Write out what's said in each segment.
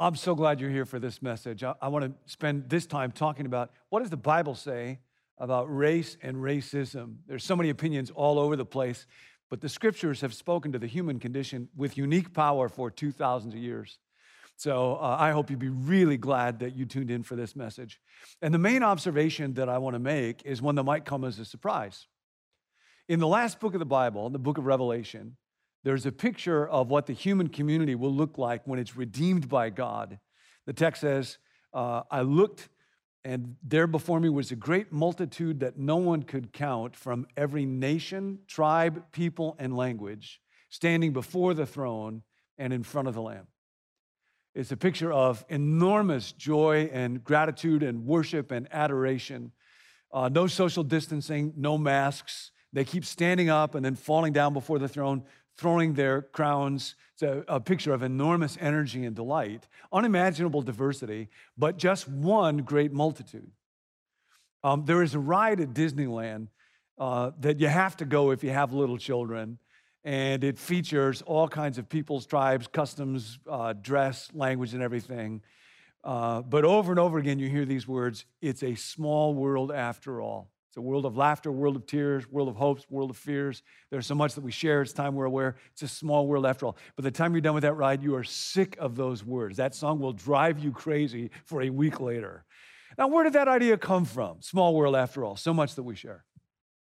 I'm so glad you're here for this message. I want to spend this time talking about what does the Bible say about race and racism. There's so many opinions all over the place, but the scriptures have spoken to the human condition with unique power for 2,000 years. So I hope you'd be really glad that you tuned in for this message. And the main observation that I want to make is one that might come as a surprise. In the last book of the Bible, in the book of Revelation, there's a picture of what the human community will look like when it's redeemed by God. The text says, I looked, and there before me was a great multitude that no one could count from every nation, tribe, people, and language, standing before the throne and in front of the Lamb. It's a picture of enormous joy and gratitude and worship and adoration. No social distancing, no masks. They keep standing up and then falling down before the throne, throwing their crowns. It's a picture of enormous energy and delight, unimaginable diversity, but just one great multitude. There is a ride at Disneyland that you have to go if you have little children, and it features all kinds of peoples, tribes, customs, dress, language, and everything. But over and over again, you hear these words, it's a small world after all. It's a world of laughter, world of tears, world of hopes, world of fears. There's so much that we share. It's time we're aware. It's a small world after all. By the time you're done with that ride, you are sick of those words. That song will drive you crazy for a week later. Now, where did that idea come from? Small world after all, so much that we share.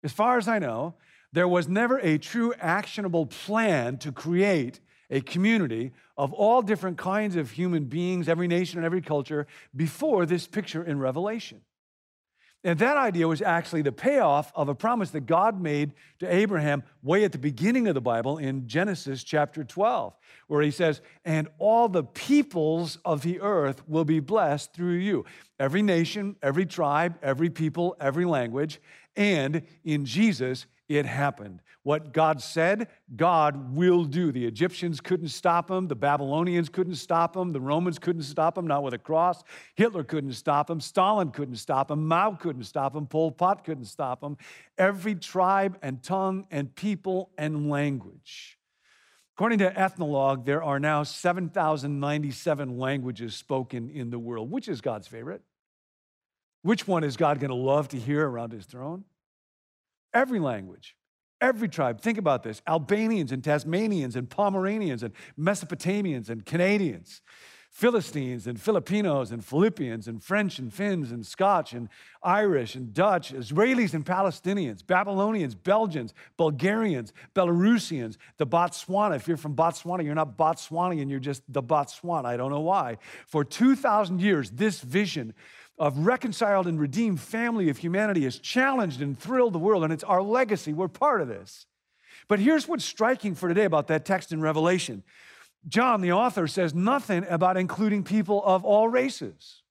As far as I know, there was never a true actionable plan to create a community of all different kinds of human beings, every nation and every culture, before this picture in Revelation. And that idea was actually the payoff of a promise that God made to Abraham way at the beginning of the Bible in Genesis chapter 12, where he says, and all the peoples of the earth will be blessed through you. Every nation, every tribe, every people, every language, and in Jesus, it happened. What God said, God will do. The Egyptians couldn't stop him. The Babylonians couldn't stop him. The Romans couldn't stop him, not with a cross. Hitler couldn't stop him. Stalin couldn't stop him. Mao couldn't stop him. Pol Pot couldn't stop him. Every tribe and tongue and people and language. According to Ethnologue, there are now 7,097 languages spoken in the world. Which is God's favorite? Which one is God going to love to hear around his throne? Every language, every tribe. Think about this. Albanians and Tasmanians and Pomeranians and Mesopotamians and Canadians, Philistines and Filipinos and Philippians and French and Finns and Scotch and Irish and Dutch, Israelis and Palestinians, Babylonians, Belgians, Bulgarians, Belarusians, the Botswana. If you're from Botswana, you're not Botswanian, you're just the Botswana. I don't know why. For 2,000 years, this vision of reconciled and redeemed family of humanity has challenged and thrilled the world, and it's our legacy. We're part of this. But here's what's striking for today about that text in Revelation. John, the author, says nothing about including people of all races.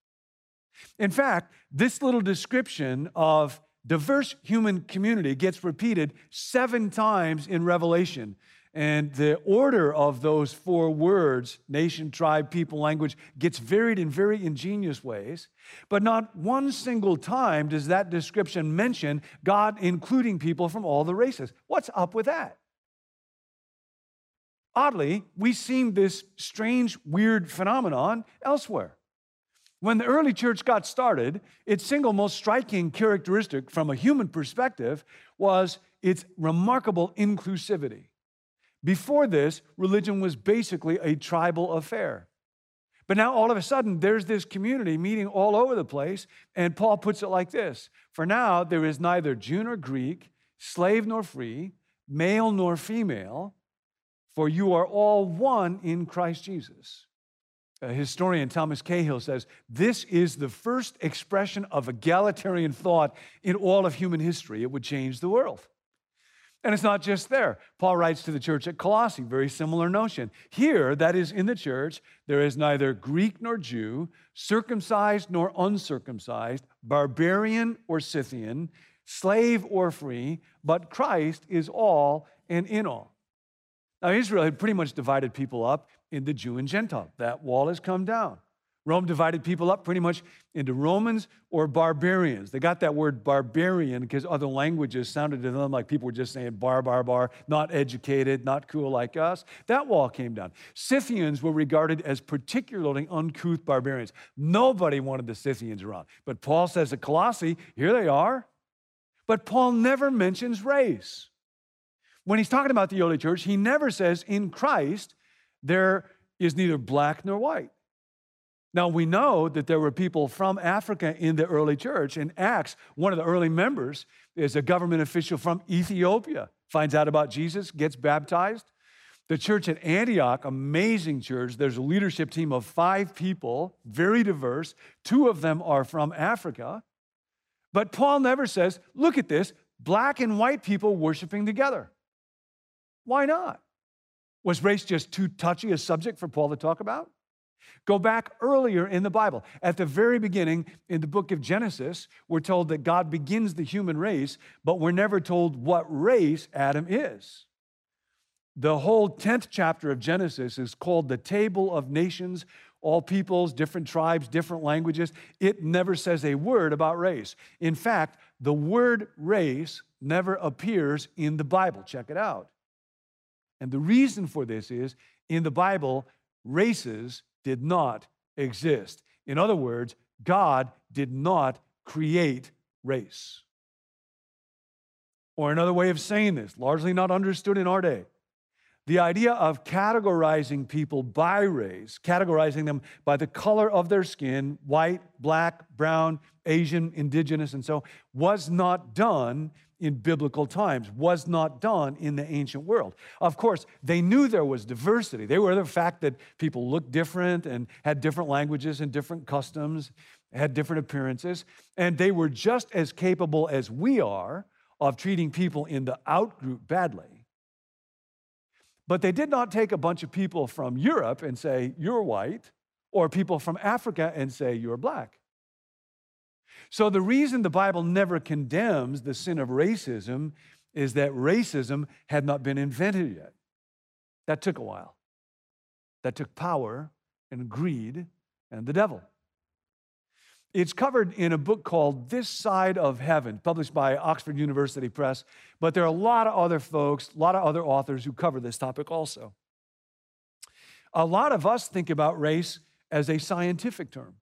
In fact, this little description of diverse human community gets repeated 7 times in Revelation. And the order of those 4 words, nation, tribe, people, language, gets varied in very ingenious ways. But not one single time does that description mention God including people from all the races. What's up with that? Oddly, we see this strange, weird phenomenon elsewhere. When the early church got started, its single most striking characteristic from a human perspective was its remarkable inclusivity. Before this, religion was basically a tribal affair. But now all of a sudden, there's this community meeting all over the place, and Paul puts it like this. For now, there is neither Jew nor Greek, slave nor free, male nor female, for you are all one in Christ Jesus. Historian Thomas Cahill says, this is the first expression of egalitarian thought in all of human history. It would change the world. And it's not just there. Paul writes to the church at Colossae, very similar notion. Here, that is in the church, there is neither Greek nor Jew, circumcised nor uncircumcised, barbarian or Scythian, slave or free, but Christ is all and in all. Now, Israel had pretty much divided people up into Jew and Gentile. That wall has come down. Rome divided people up pretty much into Romans or barbarians. They got that word barbarian because other languages sounded to them like people were just saying bar, bar, bar, not educated, not cool like us. That wall came down. Scythians were regarded as particularly uncouth barbarians. Nobody wanted the Scythians around. But Paul says at Colossae, here they are. But Paul never mentions race. When he's talking about the early church, he never says in Christ there is neither black nor white. Now, we know that there were people from Africa in the early church. In Acts, one of the early members is a government official from Ethiopia, finds out about Jesus, gets baptized. The church at Antioch, amazing church, there's a leadership team of 5 people, very diverse. 2 of them are from Africa. But Paul never says, look at this, black and white people worshiping together. Why not? Was race just too touchy a subject for Paul to talk about? Go back earlier in the Bible. At the very beginning, in the book of Genesis, we're told that God begins the human race, but we're never told what race Adam is. The whole 10th chapter of Genesis is called the Table of Nations, all peoples, different tribes, different languages. It never says a word about race. In fact, the word race never appears in the Bible. Check it out. And the reason for this is, in the Bible, races did not exist. In other words, God did not create race. Or another way of saying this, largely not understood in our day, the idea of categorizing people by race, categorizing them by the color of their skin, white, black, brown, Asian, indigenous, and so, was not done in biblical times, was not done in the ancient world. Of course, they knew there was diversity. They were aware of the fact that people looked different and had different languages and different customs, had different appearances, and they were just as capable as we are of treating people in the outgroup badly. But they did not take a bunch of people from Europe and say, you're white, or people from Africa and say, you're black. So the reason the Bible never condemns the sin of racism is that racism had not been invented yet. That took a while. That took power and greed and the devil. It's covered in a book called This Side of Heaven, published by Oxford University Press, but there are a lot of other folks, a lot of other authors who cover this topic also. A lot of us think about race as a scientific term.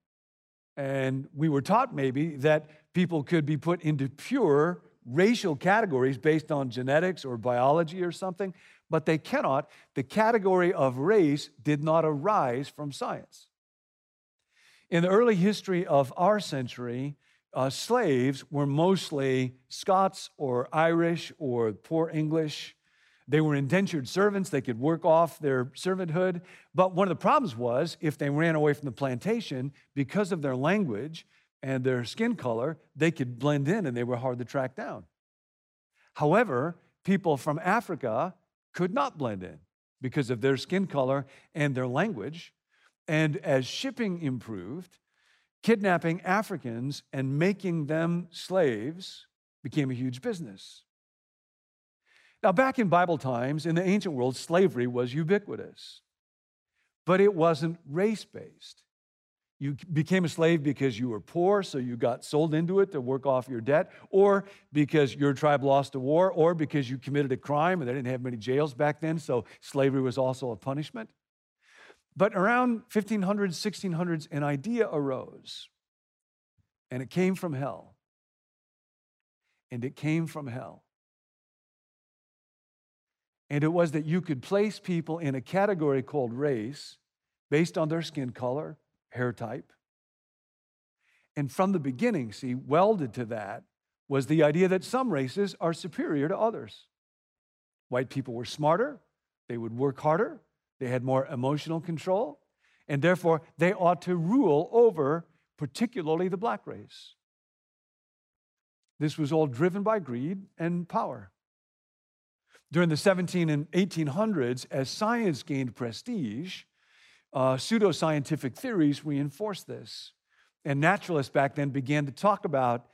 And we were taught maybe that people could be put into pure racial categories based on genetics or biology or something, but they cannot. The category of race did not arise from science. In the early history of our century, slaves were mostly Scots or Irish or poor English. They were indentured servants. They could work off their servanthood. But one of the problems was if they ran away from the plantation, because of their language and their skin color, they could blend in and they were hard to track down. However, people from Africa could not blend in because of their skin color and their language. And as shipping improved, kidnapping Africans and making them slaves became a huge business. Now, back in Bible times, in the ancient world, slavery was ubiquitous, but it wasn't race-based. You became a slave because you were poor, so you got sold into it to work off your debt, or because your tribe lost a war, or because you committed a crime, and they didn't have many jails back then, so slavery was also a punishment. But around 1500s, 1600s, an idea arose, and it came from hell. And it came from hell. And it was that you could place people in a category called race based on their skin color, hair type. And from the beginning, see, welded to that was the idea that some races are superior to others. White people were smarter, they would work harder, they had more emotional control, and therefore they ought to rule over particularly the black race. This was all driven by greed and power. During the 1700s and 1800s, as science gained prestige, pseudoscientific theories reinforced this. And naturalists back then began to talk about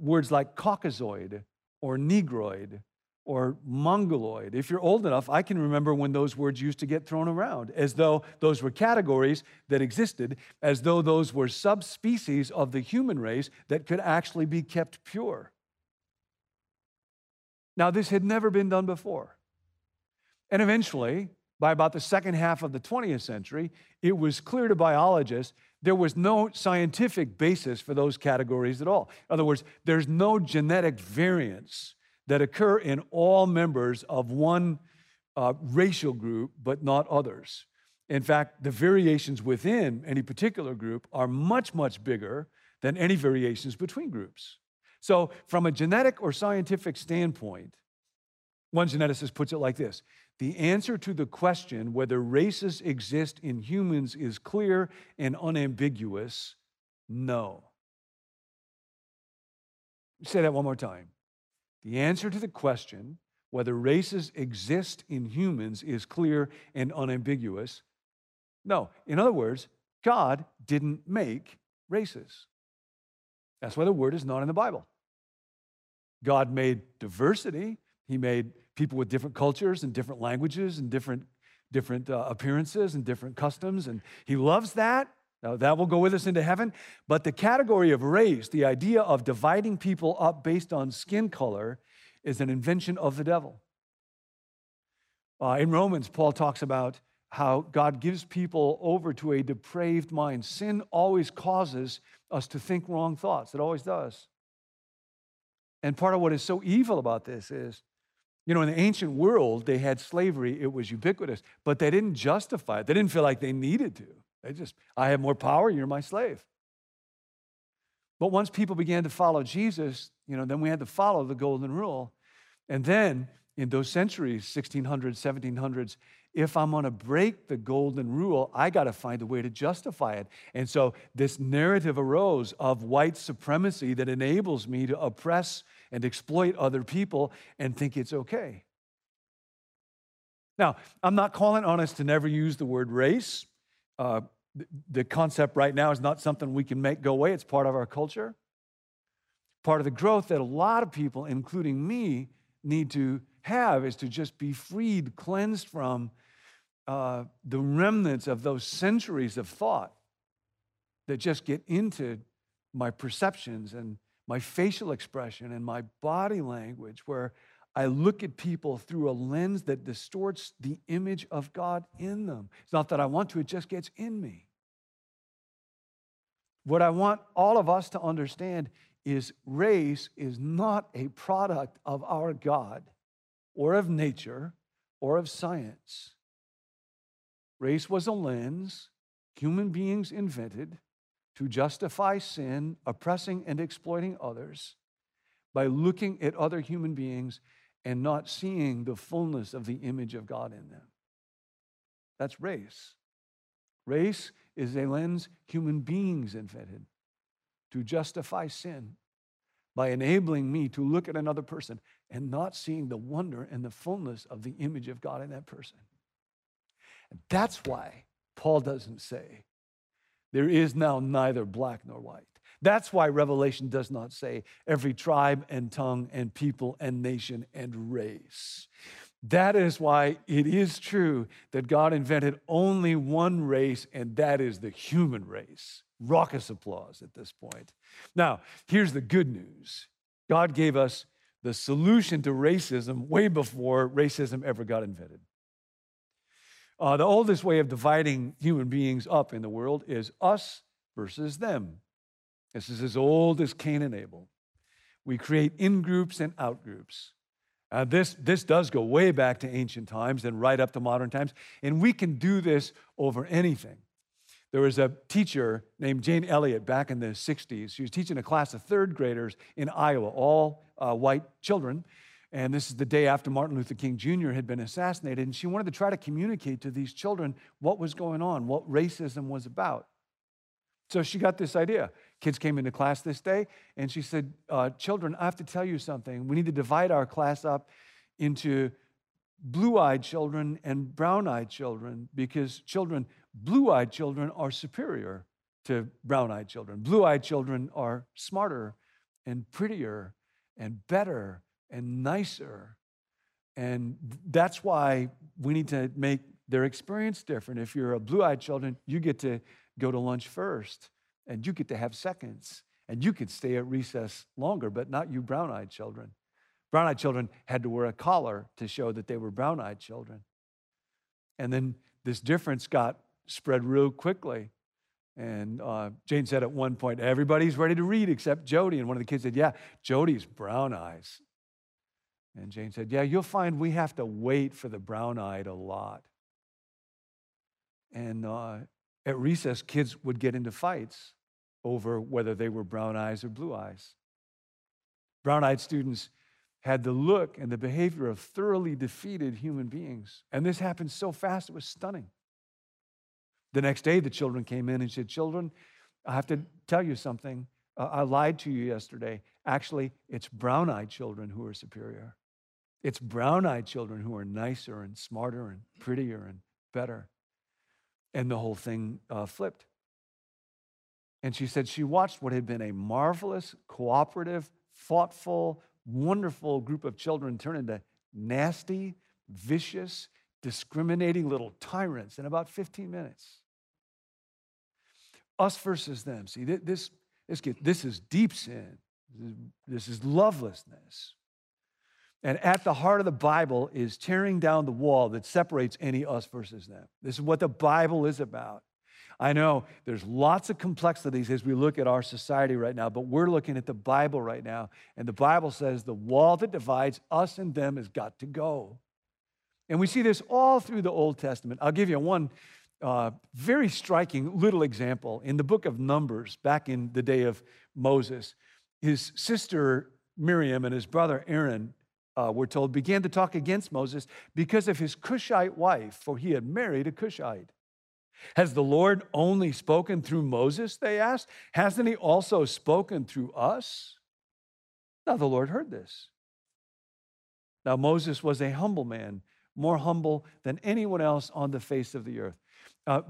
words like Caucasoid or Negroid or mongoloid. If you're old enough, I can remember when those words used to get thrown around, as though those were categories that existed, as though those were subspecies of the human race that could actually be kept pure. Now, this had never been done before. And eventually, by about the second half of the 20th century, it was clear to biologists there was no scientific basis for those categories at all. In other words, there's no genetic variance that occur in all members of one racial group, but not others. In fact, the variations within any particular group are much, much bigger than any variations between groups. So from a genetic or scientific standpoint, one geneticist puts it like this: the answer to the question whether races exist in humans is clear and unambiguous, no. Say that one more time. The answer to the question whether races exist in humans is clear and unambiguous, no. In other words, God didn't make races. That's why the word is not in the Bible. God made diversity. He made people with different cultures and different languages and different appearances and different customs, and he loves that. Now, that will go with us into heaven. But the category of race, the idea of dividing people up based on skin color, is an invention of the devil. In Romans, Paul talks about how God gives people over to a depraved mind. Sin always causes us to think wrong thoughts. It always does. And part of what is so evil about this is, you know, in the ancient world, they had slavery. It was ubiquitous, but they didn't justify it. They didn't feel like they needed to. They just, I have more power, you're my slave. But once people began to follow Jesus, you know, then we had to follow the golden rule. And then in those centuries, 1600s, 1700s, if I'm going to break the golden rule, I got to find a way to justify it. And so this narrative arose of white supremacy that enables me to oppress and exploit other people and think it's okay. Now, I'm not calling on us to never use the word race. The concept right now is not something we can make go away. It's part of our culture, part of the growth that a lot of people, including me, need to have is to just be freed, cleansed from the remnants of those centuries of thought that just get into my perceptions and my facial expression and my body language, where I look at people through a lens that distorts the image of God in them. It's not that I want to, it just gets in me. What I want all of us to understand is race is not a product of our God or of nature or of science. Race was a lens human beings invented to justify sin, oppressing and exploiting others, by looking at other human beings and not seeing the fullness of the image of God in them. That's race. Race is a lens human beings invented to justify sin by enabling me to look at another person and not seeing the wonder and the fullness of the image of God in that person. And that's why Paul doesn't say, there is now neither black nor white. That's why Revelation does not say every tribe and tongue and people and nation and race. That is why it is true that God invented only one race, and that is the human race. Raucous applause at this point. Now, here's the good news. God gave us the solution to racism way before racism ever got invented. The oldest way of dividing human beings up in the world is us versus them. This is as old as Cain and Abel. We create in-groups and out-groups. This does go way back to ancient times and right up to modern times, and we can do this over anything. There was a teacher named Jane Elliott back in the 60s. She was teaching a class of third graders in Iowa, all white children, and this is the day after Martin Luther King Jr. had been assassinated, and she wanted to try to communicate to these children what was going on, what racism was about. So she got this idea. Kids came into class this day, and she said, children, I have to tell you something. We need to divide our class up into blue-eyed children and brown-eyed children, because blue-eyed children are superior to brown-eyed children. Blue-eyed children are smarter and prettier and better and nicer. And that's why we need to make their experience different. If you're a blue-eyed children, you get to go to lunch first, and you get to have seconds, and you could stay at recess longer, but not you brown-eyed children. Brown-eyed children had to wear a collar to show that they were brown-eyed children. And then this difference got spread real quickly. And Jane said at one point, everybody's ready to read except Jody. And one of the kids said, yeah, Jody's brown eyes. And Jane said, yeah, you'll find we have to wait for the brown-eyed a lot. And at recess, kids would get into fights over whether they were brown eyes or blue eyes. Brown-eyed students had the look and the behavior of thoroughly defeated human beings. And this happened so fast, it was stunning. The next day, the children came in and said, children, I have to tell you something. I lied to you yesterday. Actually, it's brown-eyed children who are superior. It's brown-eyed children who are nicer and smarter and prettier and better. And the whole thing flipped. And she said she watched what had been a marvelous, cooperative, thoughtful, wonderful group of children turn into nasty, vicious, discriminating little tyrants in about 15 minutes. Us versus them. See, this is deep sin. This is lovelessness. And at the heart of the Bible is tearing down the wall that separates any us versus them. This is what the Bible is about. I know there's lots of complexities as we look at our society right now, but we're looking at the Bible right now. And the Bible says the wall that divides us and them has got to go. And we see this all through the Old Testament. I'll give you one very striking little example. In the book of Numbers, back in the day of Moses, his sister Miriam and his brother Aaron, we're told, began to talk against Moses because of his Cushite wife, for he had married a Cushite. Has the Lord only spoken through Moses, they asked? Hasn't he also spoken through us? Now the Lord heard this. Now Moses was a humble man, more humble than anyone else on the face of the earth.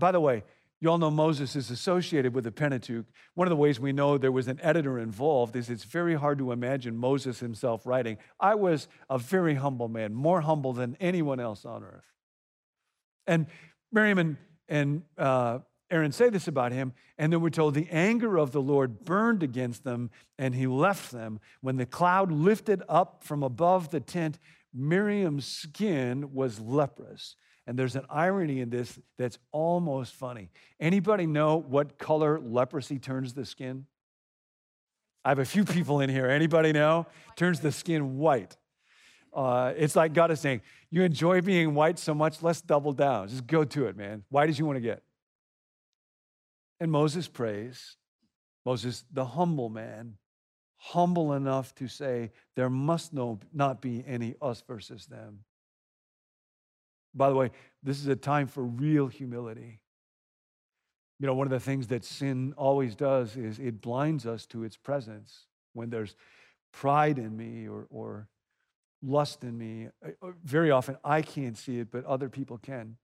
By the way, you all know Moses is associated with the Pentateuch. One of the ways we know there was an editor involved is it's very hard to imagine Moses himself writing, I was a very humble man, more humble than anyone else on earth. And Miriam and Aaron say this about him, and then we're told the anger of the Lord burned against them, and he left them. When the cloud lifted up from above the tent, Miriam's skin was leprous. And there's an irony in this that's almost funny. Anybody know what color leprosy turns the skin? I have a few people in here. Anybody know? Turns the skin white. It's like God is saying, you enjoy being white so much, let's double down. Just go to it, man. Why did you want to get? And Moses prays. Moses, the humble man, humble enough to say, there must not be any us versus them. By the way, this is a time for real humility. You know, one of the things that sin always does is it blinds us to its presence. When there's pride in me or lust in me, very often I can't see it, but other people can.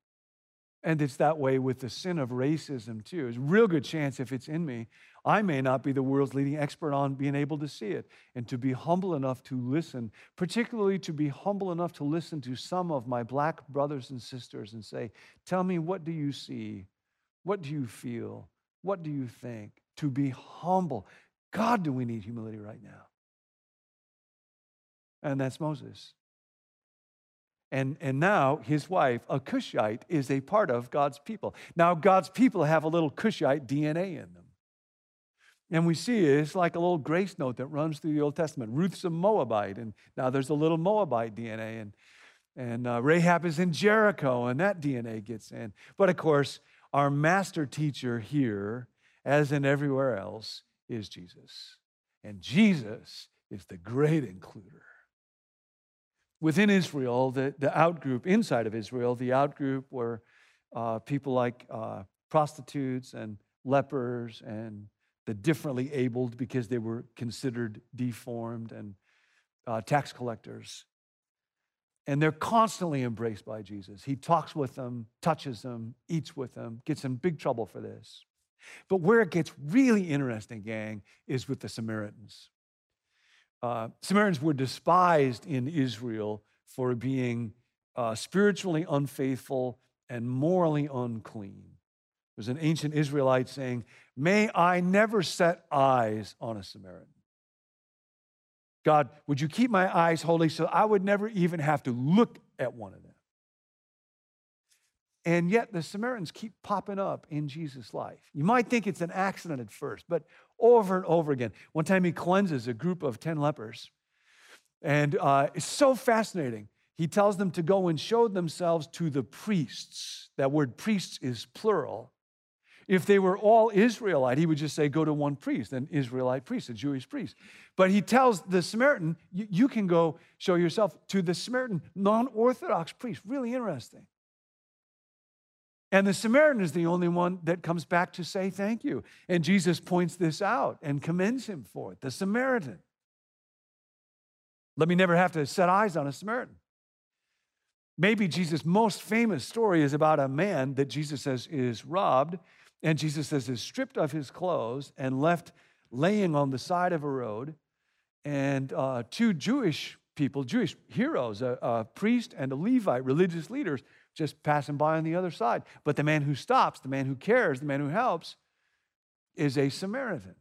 And it's that way with the sin of racism, too. There's a real good chance if it's in me, I may not be the world's leading expert on being able to see it and to be humble enough to listen, particularly to be humble enough to listen to some of my black brothers and sisters and say, tell me, what do you see? What do you feel? What do you think? To be humble. God, do we need humility right now? And that's Moses. And now his wife, a Cushite, is a part of God's people. Now God's people have a little Cushite DNA in them. And we see it's like a little grace note that runs through the Old Testament. Ruth's a Moabite, and now there's a little Moabite DNA. And Rahab is in Jericho, and that DNA gets in. But of course, our master teacher here, as in everywhere else, is Jesus. And Jesus is the great includer. Within Israel, the outgroup, inside of Israel, the outgroup were people like prostitutes and lepers and the differently abled because they were considered deformed and tax collectors. And they're constantly embraced by Jesus. He talks with them, touches them, eats with them, gets in big trouble for this. But where it gets really interesting, gang, is with the Samaritans. Samaritans were despised in Israel for being spiritually unfaithful and morally unclean. There's an ancient Israelite saying, "May I never set eyes on a Samaritan. God, would you keep my eyes holy so I would never even have to look at one of them?" And yet the Samaritans keep popping up in Jesus' life. You might think it's an accident at first, but over and over again. One time he cleanses a group of 10 lepers, and it's so fascinating. He tells them to go and show themselves to the priests. That word priests is plural. If they were all Israelite, he would just say, go to one priest, an Israelite priest, a Jewish priest. But he tells the Samaritan, you can go show yourself to the Samaritan, non-Orthodox priest. Really interesting. And the Samaritan is the only one that comes back to say thank you. And Jesus points this out and commends him for it, the Samaritan. Let me never have to set eyes on a Samaritan. Maybe Jesus' most famous story is about a man that Jesus says is robbed, and Jesus says is stripped of his clothes and left laying on the side of a road. And two Jewish people, Jewish heroes, a priest and a Levite, religious leaders, just passing by on the other side. But the man who stops, the man who cares, the man who helps is a Samaritan.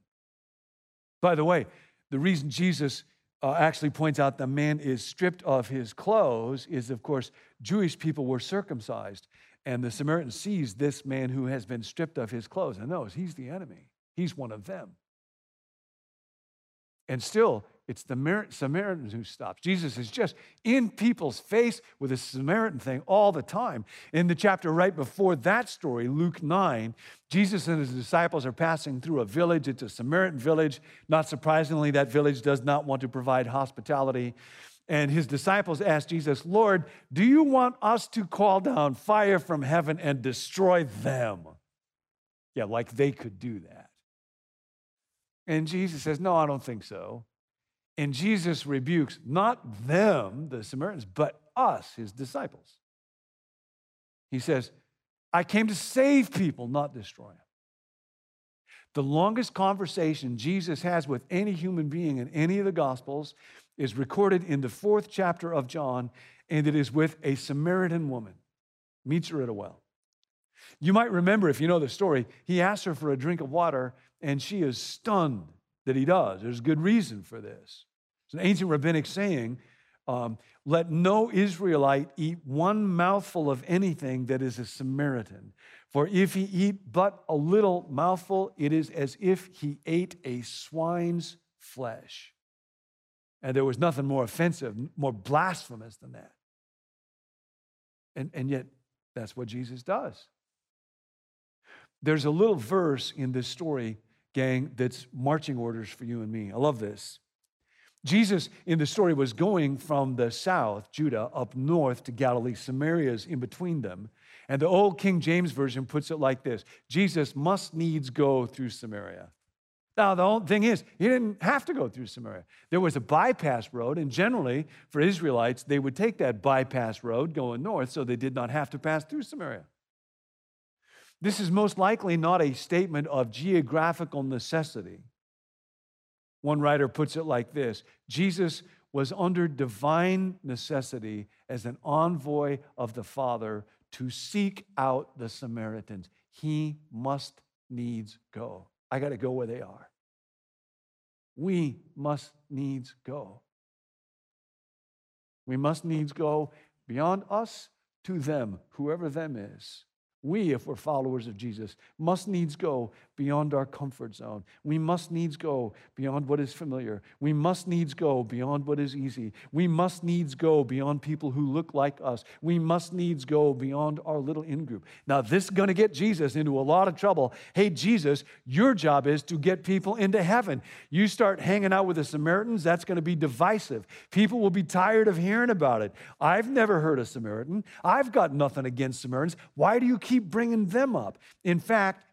By the way, the reason Jesus actually points out the man is stripped of his clothes is, of course, Jewish people were circumcised, and the Samaritan sees this man who has been stripped of his clothes and knows he's the enemy. He's one of them. And still, it's the Samaritan who stops. Jesus is just in people's face with a Samaritan thing all the time. In the chapter right before that story, Luke 9, Jesus and his disciples are passing through a village. It's a Samaritan village. Not surprisingly, that village does not want to provide hospitality. And his disciples ask Jesus, "Lord, do you want us to call down fire from heaven and destroy them?" Yeah, like they could do that. And Jesus says, "No, I don't think so." And Jesus rebukes not them, the Samaritans, but us, his disciples. He says, "I came to save people, not destroy them." The longest conversation Jesus has with any human being in any of the Gospels is recorded in the 4th chapter of John, and it is with a Samaritan woman. Meets her at a well. You might remember, if you know the story, he asks her for a drink of water, and she is stunned that he does. There's good reason for this. It's an ancient rabbinic saying, let no Israelite eat one mouthful of anything that is a Samaritan. For if he eat but a little mouthful, it is as if he ate a swine's flesh. And there was nothing more offensive, more blasphemous than that. And yet, that's what Jesus does. There's a little verse in this story, gang, that's marching orders for you and me. I love this. Jesus, in the story, was going from the south, Judah, up north to Galilee. Samaria's in between them. And the old King James Version puts it like this: Jesus must needs go through Samaria. Now, the whole thing is, he didn't have to go through Samaria. There was a bypass road, and generally, for Israelites, they would take that bypass road going north, so they did not have to pass through Samaria. This is most likely not a statement of geographical necessity. One writer puts it like this: Jesus was under divine necessity as an envoy of the Father to seek out the Samaritans. He must needs go. I got to go where they are. We must needs go. We must needs go beyond us to them, whoever them is. We, if we're followers of Jesus, must needs go beyond our comfort zone. We must needs go beyond what is familiar. We must needs go beyond what is easy. We must needs go beyond people who look like us. We must needs go beyond our little in-group. Now, this is going to get Jesus into a lot of trouble. Hey, Jesus, your job is to get people into heaven. You start hanging out with the Samaritans, that's going to be divisive. People will be tired of hearing about it. I've never heard a Samaritan. I've got nothing against Samaritans. Why do you keep bringing them up? In fact,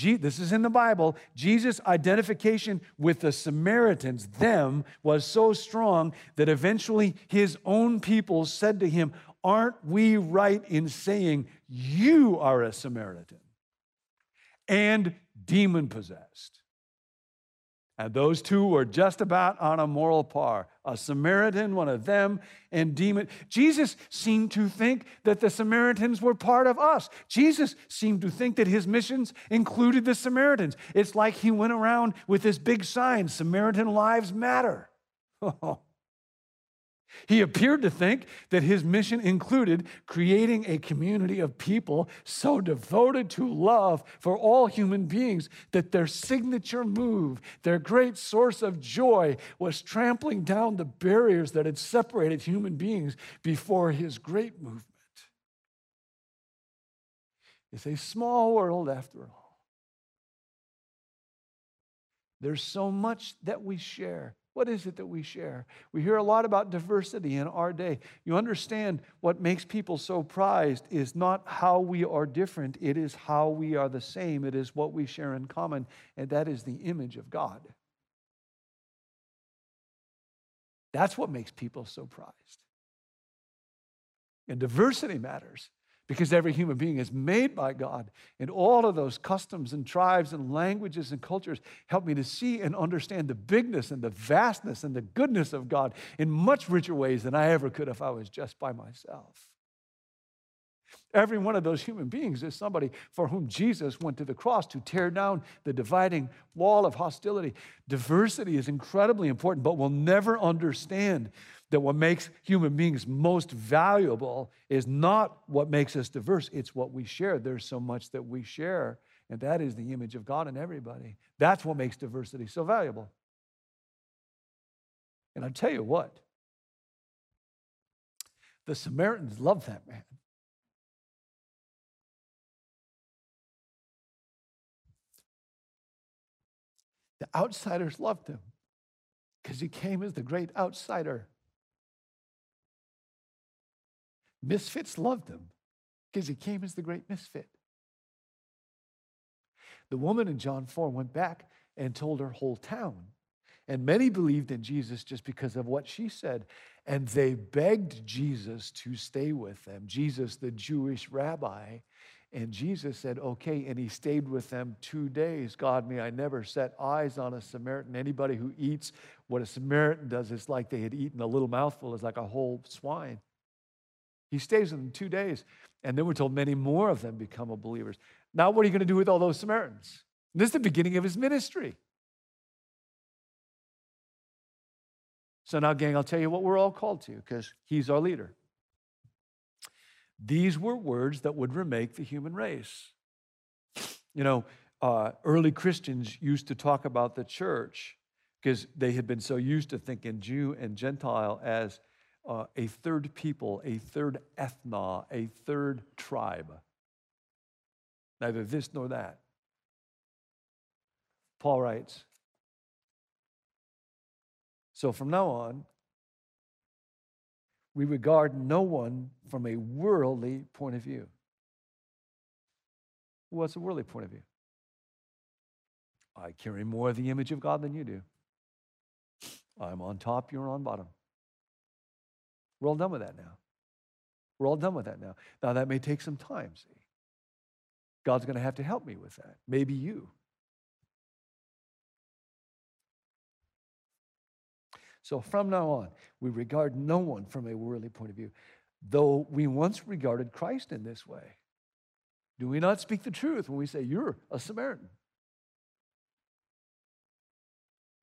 this is in the Bible, Jesus' identification with the Samaritans, them, was so strong that eventually his own people said to him, "Aren't we right in saying you are a Samaritan and demon-possessed?" And those two were just about on a moral par. A Samaritan, one of them, and demon. Jesus seemed to think that the Samaritans were part of us. Jesus seemed to think that his missions included the Samaritans. It's like he went around with this big sign, Samaritan lives matter. He appeared to think that his mission included creating a community of people so devoted to love for all human beings that their signature move, their great source of joy, was trampling down the barriers that had separated human beings before his great movement. It's a small world after all. There's so much that we share. What is it that we share? We hear a lot about diversity in our day. You understand what makes people so prized is not how we are different. It is how we are the same. It is what we share in common, and that is the image of God. That's what makes people so prized. And diversity matters because every human being is made by God, and all of those customs and tribes and languages and cultures help me to see and understand the bigness and the vastness and the goodness of God in much richer ways than I ever could if I was just by myself. Every one of those human beings is somebody for whom Jesus went to the cross to tear down the dividing wall of hostility. Diversity is incredibly important, but we'll never understand that what makes human beings most valuable is not what makes us diverse, it's what we share. There's so much that we share, and that is the image of God in everybody. That's what makes diversity so valuable. And I'll tell you what, the Samaritans loved that man. The outsiders loved him because he came as the great outsider. Misfits loved him because he came as the great misfit. The woman in John 4 went back and told her whole town. And many believed in Jesus just because of what she said. And they begged Jesus to stay with them. Jesus, the Jewish rabbi. And Jesus said, okay, and he stayed with them 2 days. God, may I never set eyes on a Samaritan. Anybody who eats what a Samaritan does, it's like they had eaten a little mouthful. It's like a whole swine. He stays with them 2 days. And then we're told many more of them become believers. Now, what are you going to do with all those Samaritans? And this is the beginning of his ministry. So now, gang, I'll tell you what we're all called to because he's our leader. These were words that would remake the human race. You know, early Christians used to talk about the church because they had been so used to thinking Jew and Gentile as a third people, a third ethnos, a third tribe. Neither this nor that. Paul writes, so from now on, we regard no one from a worldly point of view. What's a worldly point of view? I carry more of the image of God than you do. I'm on top, you're on bottom. We're all done with that now. We're all done with that now. Now, that may take some time, see. God's going to have to help me with that. Maybe you. So from now on, we regard no one from a worldly point of view, though we once regarded Christ in this way. Do we not speak the truth when we say, you're a Samaritan?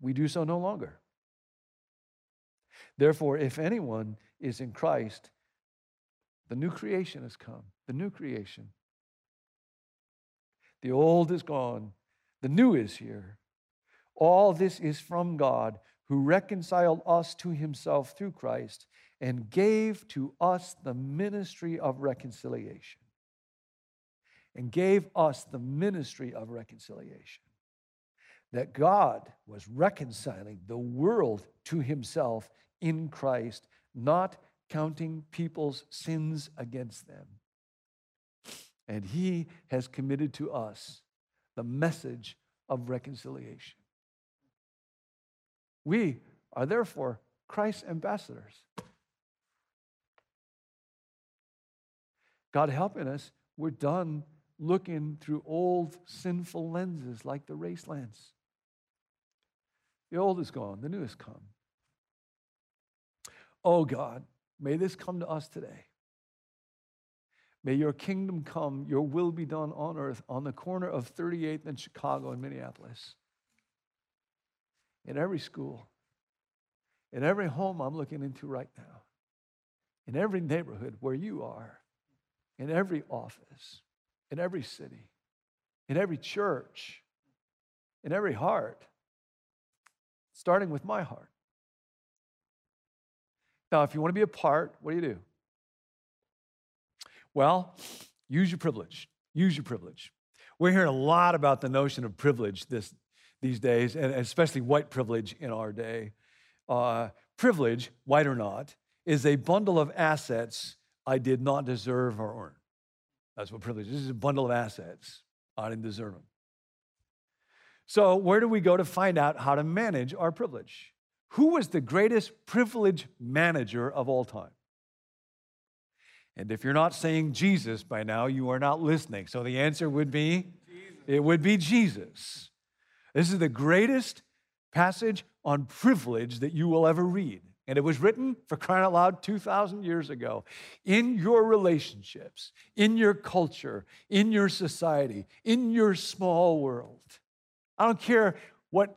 We do so no longer. Therefore, if anyone is in Christ, the new creation has come, the new creation. The old is gone, the new is here. All this is from God, who reconciled us to himself through Christ and gave to us the ministry of reconciliation. And gave us the ministry of reconciliation. That God was reconciling the world to himself in Christ, not counting people's sins against them. And he has committed to us the message of reconciliation. We are therefore Christ's ambassadors. God helping us, we're done looking through old sinful lenses like the race lens. The old is gone, the new has come. Oh God, may this come to us today. May your kingdom come, your will be done on earth, on the corner of 38th and Chicago and Minneapolis. In every school, in every home I'm looking into right now, in every neighborhood where you are, in every office, in every city, in every church, in every heart, starting with my heart. Now, if you want to be a part, what do? Well, use your privilege. Use your privilege. We're hearing a lot about the notion of privilege these days, and especially white privilege in our day. Privilege, white or not, is a bundle of assets I did not deserve or earn. That's what privilege is. This is a bundle of assets. I didn't deserve them. So where do we go to find out how to manage our privilege? Who was the greatest privilege manager of all time? And if you're not saying Jesus by now, you are not listening. So the answer would be, Jesus. It would be Jesus. This is the greatest passage on privilege that you will ever read. And it was written, for crying out loud, 2,000 years ago. In your relationships, in your culture, in your society, in your small world. I don't care what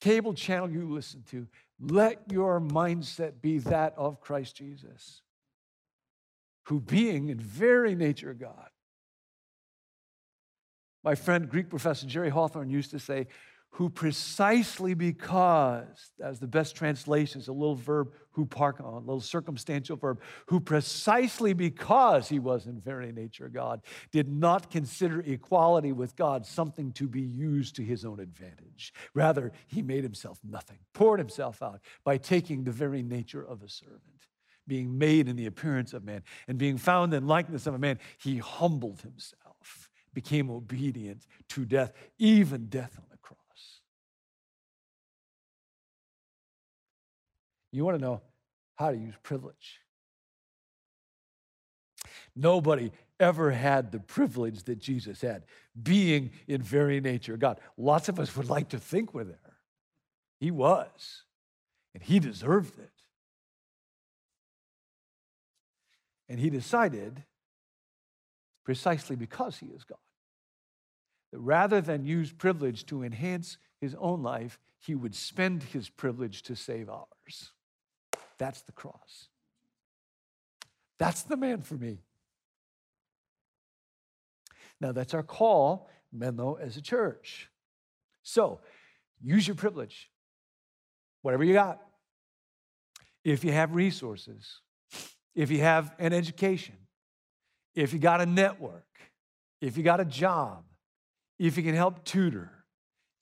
cable channel you listen to. Let your mindset be that of Christ Jesus, who being in very nature God. My friend, Greek professor Jerry Hawthorne used to say, who precisely because, that's the best translation, it's a little verb, who parkon, a little circumstantial verb, who precisely because he was in very nature God, did not consider equality with God something to be used to his own advantage. Rather, he made himself nothing, poured himself out by taking the very nature of a servant, being made in the appearance of man, and being found in likeness of a man, he humbled himself, became obedient to death, even death on the cross. You want to know how to use privilege. Nobody ever had the privilege that Jesus had, being in very nature God. Lots of us would like to think we're there. He was, and he deserved it. And he decided, precisely because he is God, that rather than use privilege to enhance his own life, he would spend his privilege to save ours. That's the cross. That's the man for me. Now, that's our call, Menlo, as a church. So, use your privilege, whatever you got. If you have resources, if you have an education, if you got a network, if you got a job, if you can help tutor,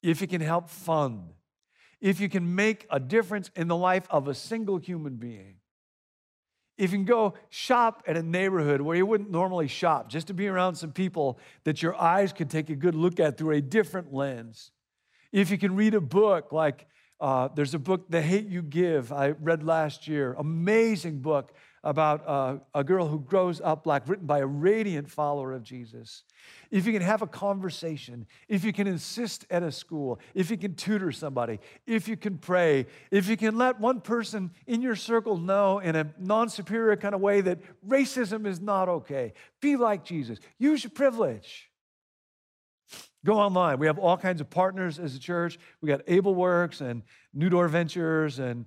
if you can help fund, if you can make a difference in the life of a single human being, if you can go shop at a neighborhood where you wouldn't normally shop, just to be around some people that your eyes could take a good look at through a different lens, if you can read a book like there's a book, The Hate You Give, I read last year, amazing book about a girl who grows up black, written by a radiant follower of Jesus. If you can have a conversation, if you can assist at a school, if you can tutor somebody, if you can pray, if you can let one person in your circle know in a non-superior kind of way that racism is not okay, be like Jesus. Use your privilege. Go online. We have all kinds of partners as a church. We got AbleWorks and New Door Ventures and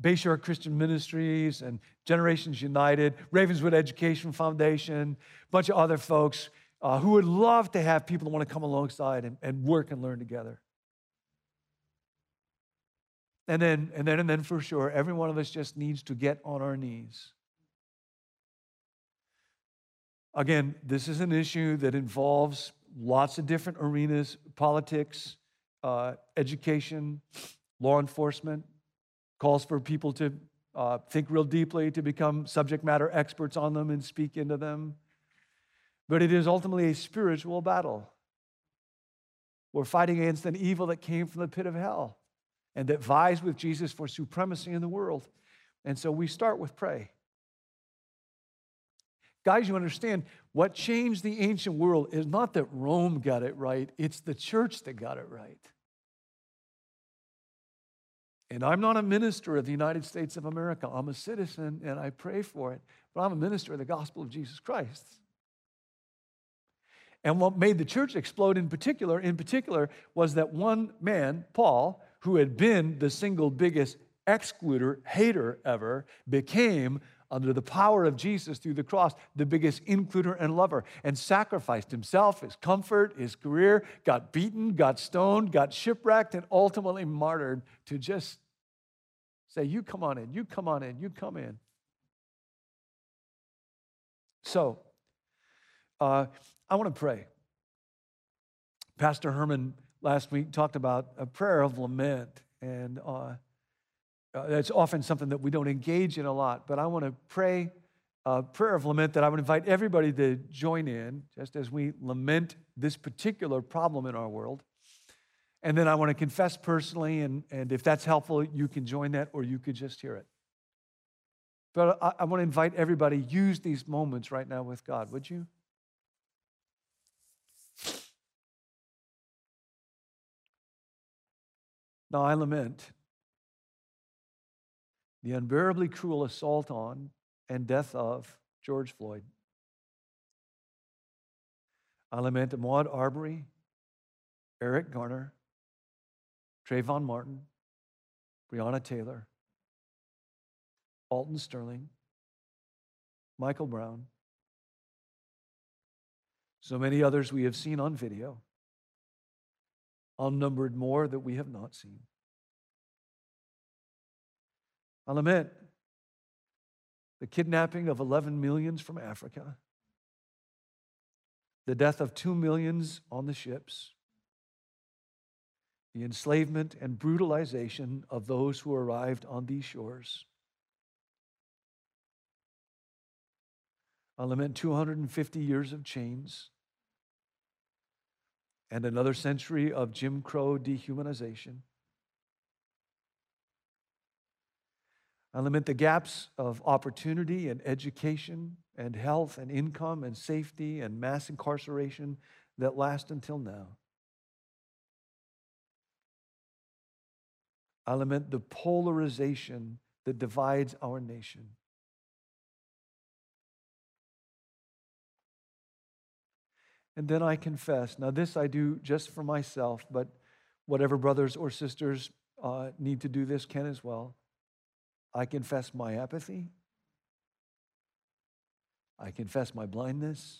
Bayshore Christian Ministries and Generations United, Ravenswood Education Foundation, a bunch of other folks who would love to have people who want to come alongside and work and learn together. And then for sure, every one of us just needs to get on our knees. Again, this is an issue that involves lots of different arenas: politics, education, law enforcement. Calls for people to think real deeply, to become subject matter experts on them and speak into them. But it is ultimately a spiritual battle. We're fighting against an evil that came from the pit of hell and that vies with Jesus for supremacy in the world. And so we start with pray. Guys, you understand what changed the ancient world is not that Rome got it right, it's the church that got it right. And I'm not a minister of the United States of America. I'm a citizen, and I pray for it. But I'm a minister of the gospel of Jesus Christ. And what made the church explode in particular, was that one man, Paul, who had been the single biggest excluder, hater ever, became, under the power of Jesus through the cross, the biggest includer and lover, and sacrificed himself, his comfort, his career, got beaten, got stoned, got shipwrecked, and ultimately martyred to just say, you come on in, you come on in, you come in. So, I want to pray. Pastor Herman last week talked about a prayer of lament, and that's often something that we don't engage in a lot, but I want to pray a prayer of lament that I would invite everybody to join in, just as we lament this particular problem in our world. And then I want to confess personally, and if that's helpful, you can join that, or you could just hear it. But I want to invite everybody, use these moments right now with God, would you? Now, I lament the unbearably cruel assault on and death of George Floyd. I lament Ahmaud Arbery, Eric Garner, Trayvon Martin, Breonna Taylor, Alton Sterling, Michael Brown, so many others we have seen on video, unnumbered more that we have not seen. I lament the kidnapping of 11 million from Africa, the death of 2 million on the ships, the enslavement and brutalization of those who arrived on these shores. I lament 250 years of chains and another century of Jim Crow dehumanization. I lament the gaps of opportunity and education and health and income and safety and mass incarceration that last until now. I lament the polarization that divides our nation. And then I confess, now this I do just for myself, but whatever brothers or sisters need to do this can as well. I confess my apathy. I confess my blindness.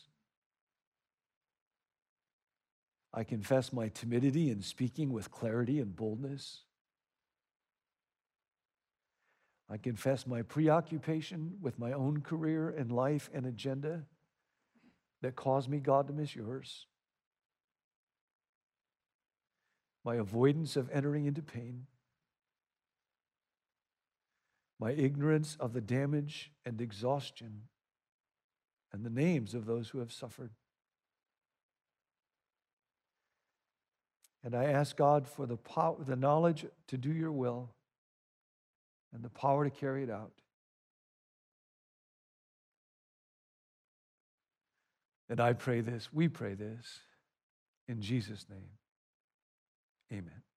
I confess my timidity in speaking with clarity and boldness. I confess my preoccupation with my own career and life and agenda that caused me, God, to miss yours. My avoidance of entering into pain. My ignorance of the damage and exhaustion and the names of those who have suffered. And I ask God for the power, the knowledge to do your will and the power to carry it out. And I pray this, we pray this, in Jesus' name, amen.